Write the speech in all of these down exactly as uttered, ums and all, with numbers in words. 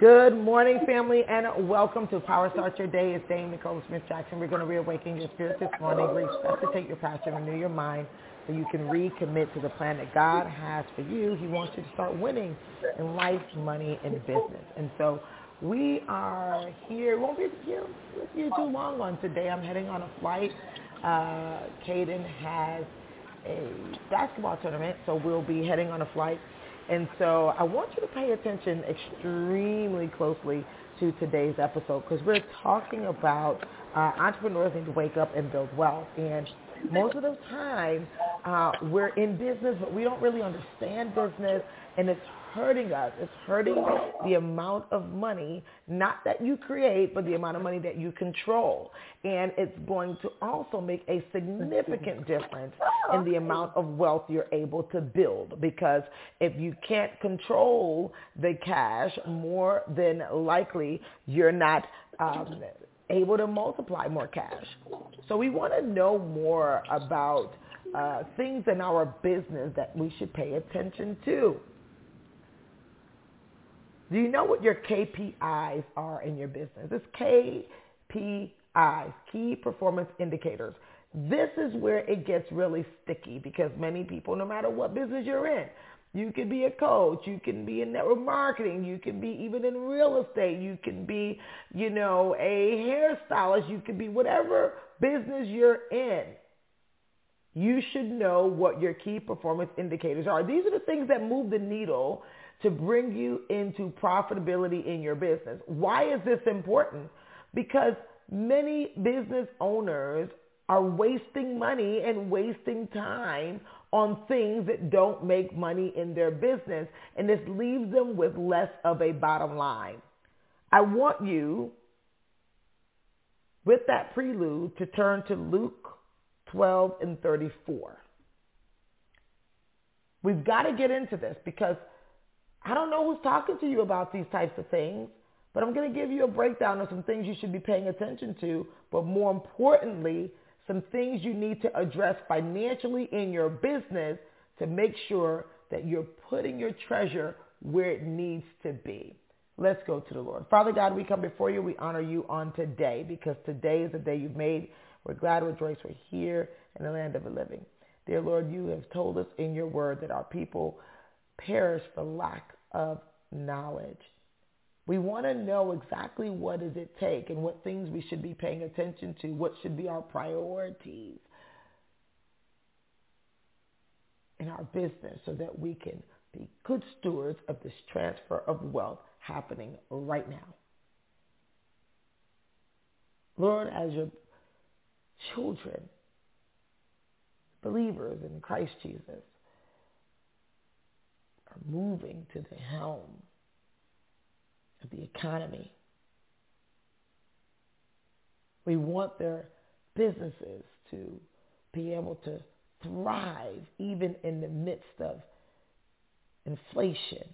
Good morning, family, and welcome to Power Start Your Day. It's Dame Nicola Smith-Jackson. We're going to reawaken your spirit this morning, resuscitate your passion, renew your mind, so you can recommit to the plan that God has for you. He wants you to start winning in life, money, and business. And so we are here. Won't be here with you too long on today. I'm heading on a flight. Uh, Caden has a basketball tournament, so we'll be heading on a flight. And so I want you to pay attention extremely closely to today's episode, because we're talking about uh, entrepreneurs need to wake up and build wealth. And most of the time, uh, we're in business, but we don't really understand business, and it's hurting us. It's hurting the amount of money, not that you create, but the amount of money that you control. And it's going to also make a significant difference in the amount of wealth you're able to build, because if you can't control the cash, more than likely you're not um, able to multiply more cash. So we want to know more about uh, things in our business that we should pay attention to. Do you know what your K P Is are in your business? It's K P Is, key performance indicators. This is where it gets really sticky, because many people, no matter what business you're in, you can be a coach, you can be in network marketing, you can be even in real estate, you can be, you know, a hairstylist, you can be whatever business you're in. You should know what your key performance indicators are. These are the things that move the needle to bring you into profitability in your business. Why is this important? Because many business owners are wasting money and wasting time on things that don't make money in their business, and this leaves them with less of a bottom line. I want you, with that prelude, to turn to Luke twelve and thirty-four. We've got to get into this, because I don't know who's talking to you about these types of things, but I'm going to give you a breakdown of some things you should be paying attention to, but more importantly, some things you need to address financially in your business to make sure that you're putting your treasure where it needs to be. Let's go to the Lord. Father God, we come before you. We honor you on today, because today is the day you've made. We're glad, rejoice, we're here in the land of the living. Dear Lord, you have told us in your word that our people perish for lack of knowledge. We want to know exactly what does it take and what things we should be paying attention to, what should be our priorities in our business, so that we can be good stewards of this transfer of wealth happening right now. Lord, as your children, believers in Christ Jesus, moving to the helm of the economy, we want their businesses to be able to thrive even in the midst of inflation,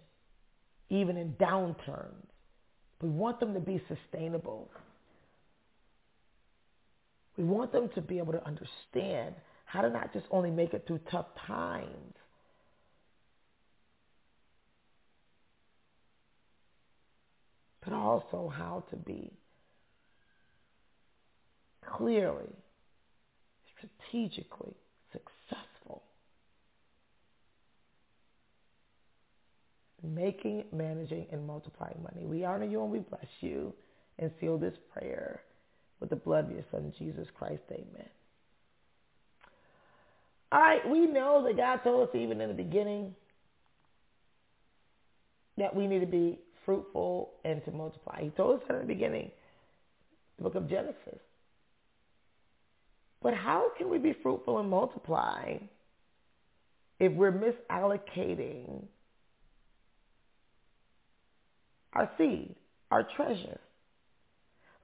even in downturns. We want them to be sustainable. We want them to be able to understand how to not just only make it through tough times, but also how to be clearly, strategically successful, making, managing, and multiplying money. We honor you and we bless you, and seal this prayer with the blood of your son, Jesus Christ. Amen. All right, we know that God told us even in the beginning that we need to be fruitful and to multiply. He told us at the beginning, the book of Genesis. But how can we be fruitful and multiply if we're misallocating our seed, our treasure.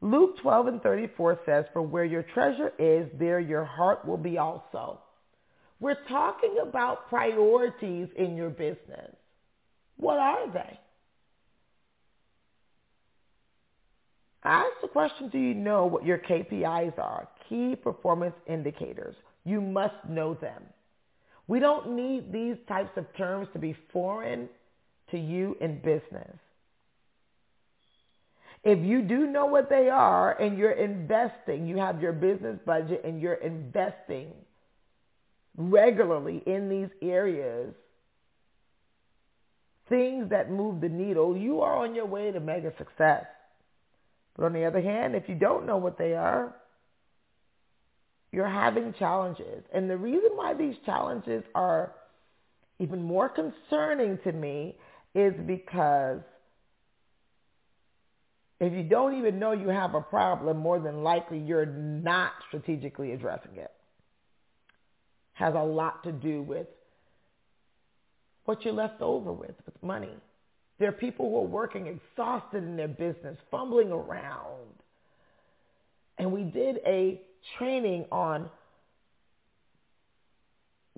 Luke twelve and thirty-four says, for where your treasure is, there your heart will be also. We're talking about priorities in your business. What are they? I asked the question, do you know what your K P Is are? Key performance indicators. You must know them. We don't need these types of terms to be foreign to you in business. If you do know what they are and you're investing, you have your business budget and you're investing regularly in these areas, things that move the needle, you are on your way to mega success. But on the other hand, if you don't know what they are, you're having challenges. And the reason why these challenges are even more concerning to me is because if you don't even know you have a problem, more than likely you're not strategically addressing it. Has a lot to do with what you're left over with, with money. There are people who are working exhausted in their business, fumbling around. And we did a training on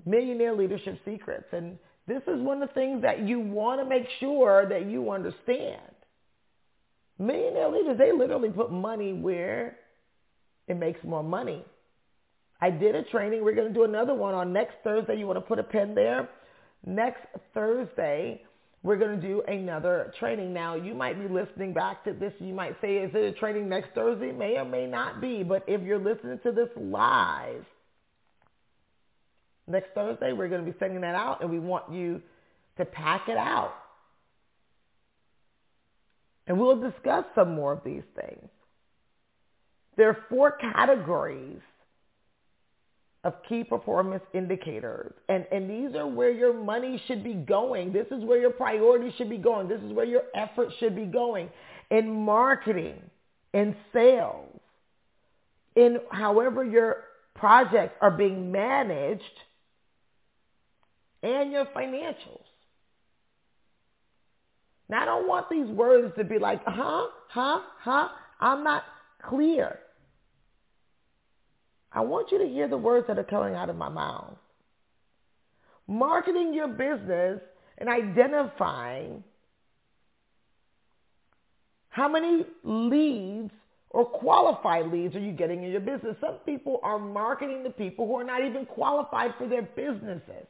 Millionaire Leadership Secrets. And this is one of the things that you want to make sure that you understand. Millionaire leaders, they literally put money where it makes more money. I did a training. We're going to do another one on next Thursday. You want to put a pin there? Next Thursday, we're going to do another training. Now, you might be listening back to this. You might say, is it a training next Thursday? May or may not be. But if you're listening to this live, next Thursday, we're going to be sending that out, and we want you to pack it out. And we'll discuss some more of these things. There are four categories of key performance indicators. And, and these are where your money should be going. This is where your priorities should be going. This is where your effort should be going. In marketing, in sales, in however your projects are being managed, and your financials. Now, I don't want these words to be like, huh, huh, huh, I'm not clear. I want you to hear the words that are coming out of my mouth. Marketing your business and identifying how many leads or qualified leads are you getting in your business. Some people are marketing to people who are not even qualified for their businesses.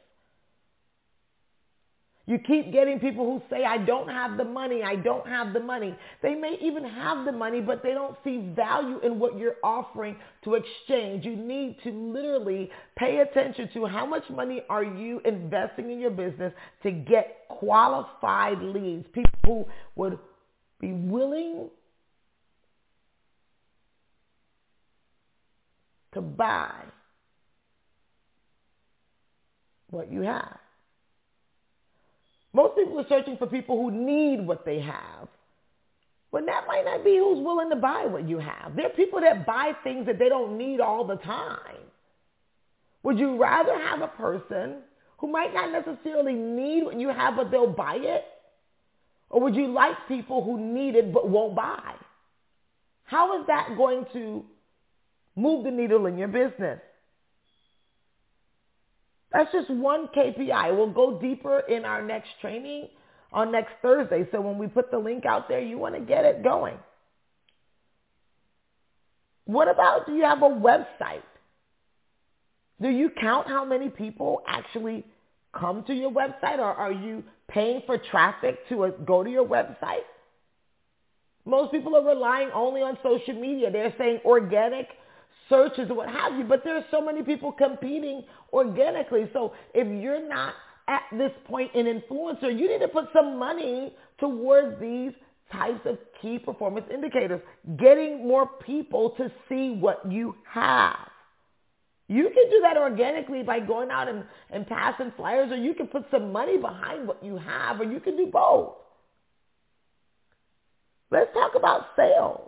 You keep getting people who say, I don't have the money, I don't have the money. They may even have the money, but they don't see value in what you're offering to exchange. You need to literally pay attention to how much money are you investing in your business to get qualified leads, people who would be willing to buy what you have. Most people are searching for people who need what they have. But that might not be who's willing to buy what you have. There are people that buy things that they don't need all the time. Would you rather have a person who might not necessarily need what you have, but they'll buy it? Or would you like people who need it but won't buy? How is that going to move the needle in your business? That's just one K P I. We'll go deeper in our next training on next Thursday. So when we put the link out there, you want to get it going. What about, do you have a website? Do you count how many people actually come to your website, or are you paying for traffic to go to your website? Most people are relying only on social media. They're saying organic searches and what have you, but there are so many people competing organically. So if you're not at this point an influencer, you need to put some money towards these types of key performance indicators, getting more people to see what you have. You can do that organically by going out and, and passing flyers, or you can put some money behind what you have, or you can do both. Let's talk about sales.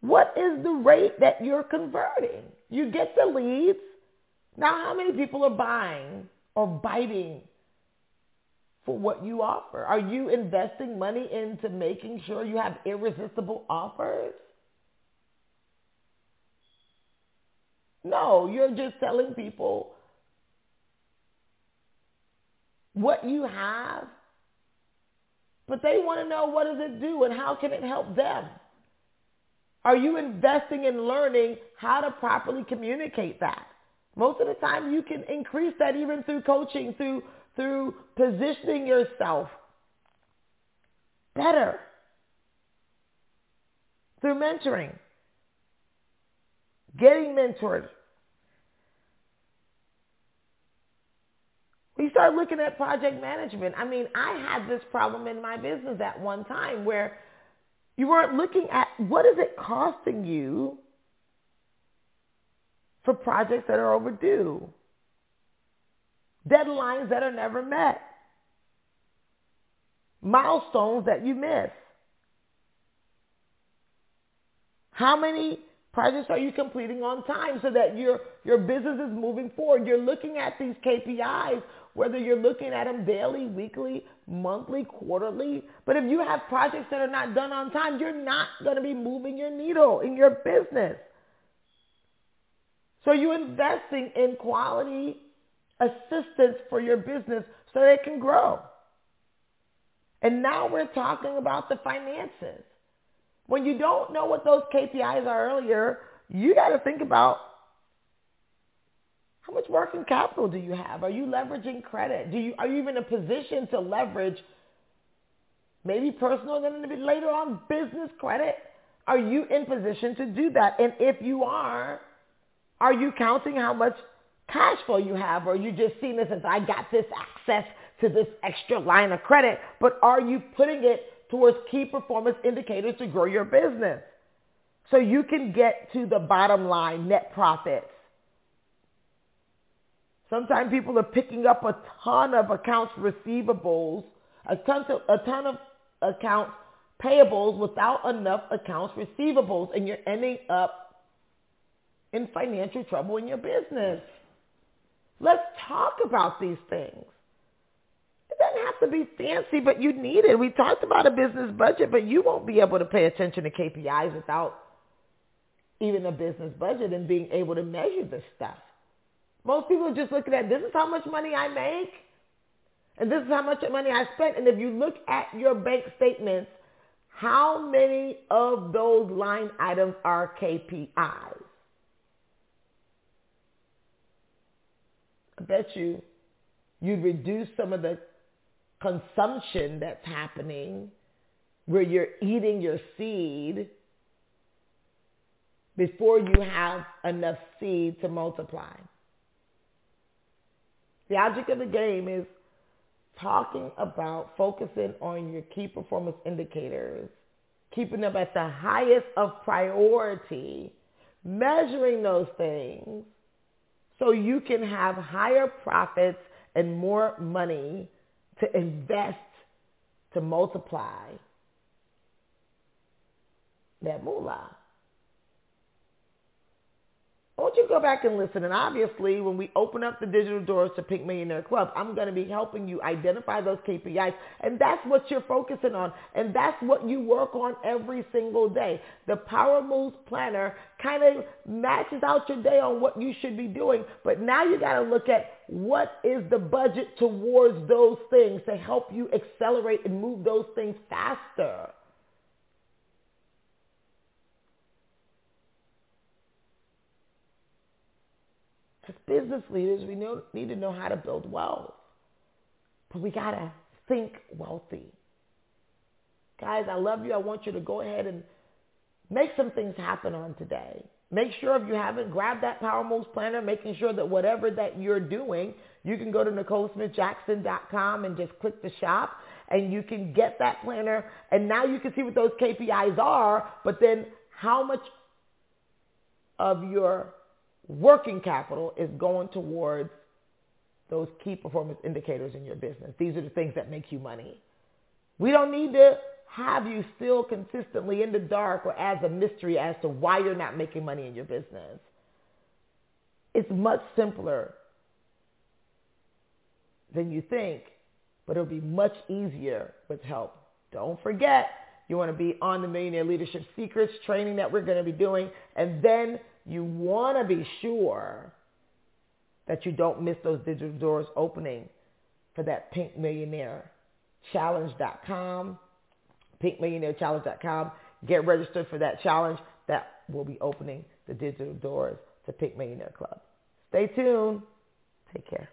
What is the rate that you're converting? You get the leads. Now, how many people are buying or biting for what you offer? Are you investing money into making sure you have irresistible offers? No, you're just telling people what you have, but they want to know what does it do and how can it help them? Are you investing in learning how to properly communicate that? Most of the time you can increase that even through coaching, through through positioning yourself better, through mentoring, getting mentored. We start looking at project management. I mean, I had this problem in my business at one time where you weren't looking at what is it costing you for projects that are overdue, deadlines that are never met, milestones that you miss. How many projects are you completing on time so that your, your business is moving forward? You're looking at these K P Is, whether you're looking at them daily, weekly, monthly, quarterly. But if you have projects that are not done on time, you're not going to be moving your needle in your business. So you're investing in quality assistance for your business so that it can grow. And now we're talking about the finances. When you don't know what those K P Is are earlier, you got to think about how much working capital do you have? Are you leveraging credit? Do you, are you even in a position to leverage maybe personal and then a bit later on business credit? Are you in position to do that? And if you are, are you counting how much cash flow you have? Or are you just seeing this as I got this access to this extra line of credit, but are you putting it towards key performance indicators to grow your business so you can get to the bottom line net profits? Sometimes people are picking up a ton of accounts receivables, a ton, to, a ton of accounts payables without enough accounts receivables, and you're ending up in financial trouble in your business. Let's talk about these things. It doesn't have to be fancy, but you need it. We talked about a business budget, but you won't be able to pay attention to K P Is without even a business budget and being able to measure this stuff. Most people are just looking at this is how much money I make, and this is how much money I spent. And if you look at your bank statements, how many of those line items are K P Is? I bet you you'd reduce some of the consumption that's happening where you're eating your seed before you have enough seed to multiply. The object of the game is talking about focusing on your key performance indicators, keeping them at the highest of priority, measuring those things so you can have higher profits and more money to invest, to multiply that moolah. I want you to go back and listen. And obviously, when we open up the digital doors to Pink Millionaire Club, I'm going to be helping you identify those K P Is. And that's what you're focusing on. And that's what you work on every single day. The Power Moves Planner kind of matches out your day on what you should be doing. But now you got to look at what is the budget towards those things to help you accelerate and move those things faster. As business leaders, we know, need to know how to build wealth. But we got to think wealthy. Guys, I love you. I want you to go ahead and make some things happen on today. Make sure if you haven't, grab that Power Moves Planner, making sure that whatever that you're doing, you can go to Nicole Smith Jackson dot com and just click the shop, and you can get that planner. And now you can see what those K P Is are, but then how much of your working capital is going towards those key performance indicators in your business. These are the things that make you money. We don't need to have you still consistently in the dark or as a mystery as to why you're not making money in your business. It's much simpler than you think but it'll be much easier with help. Don't forget, you want to be on the Millionaire Leadership Secrets training that we're going to be doing. And then you want to be sure that you don't miss those digital doors opening for that Pink Millionaire Challenge dot com. Pink Millionaire Challenge dot com. Get registered for that challenge that will be opening the digital doors to Pink Millionaire Club. Stay tuned. Take care.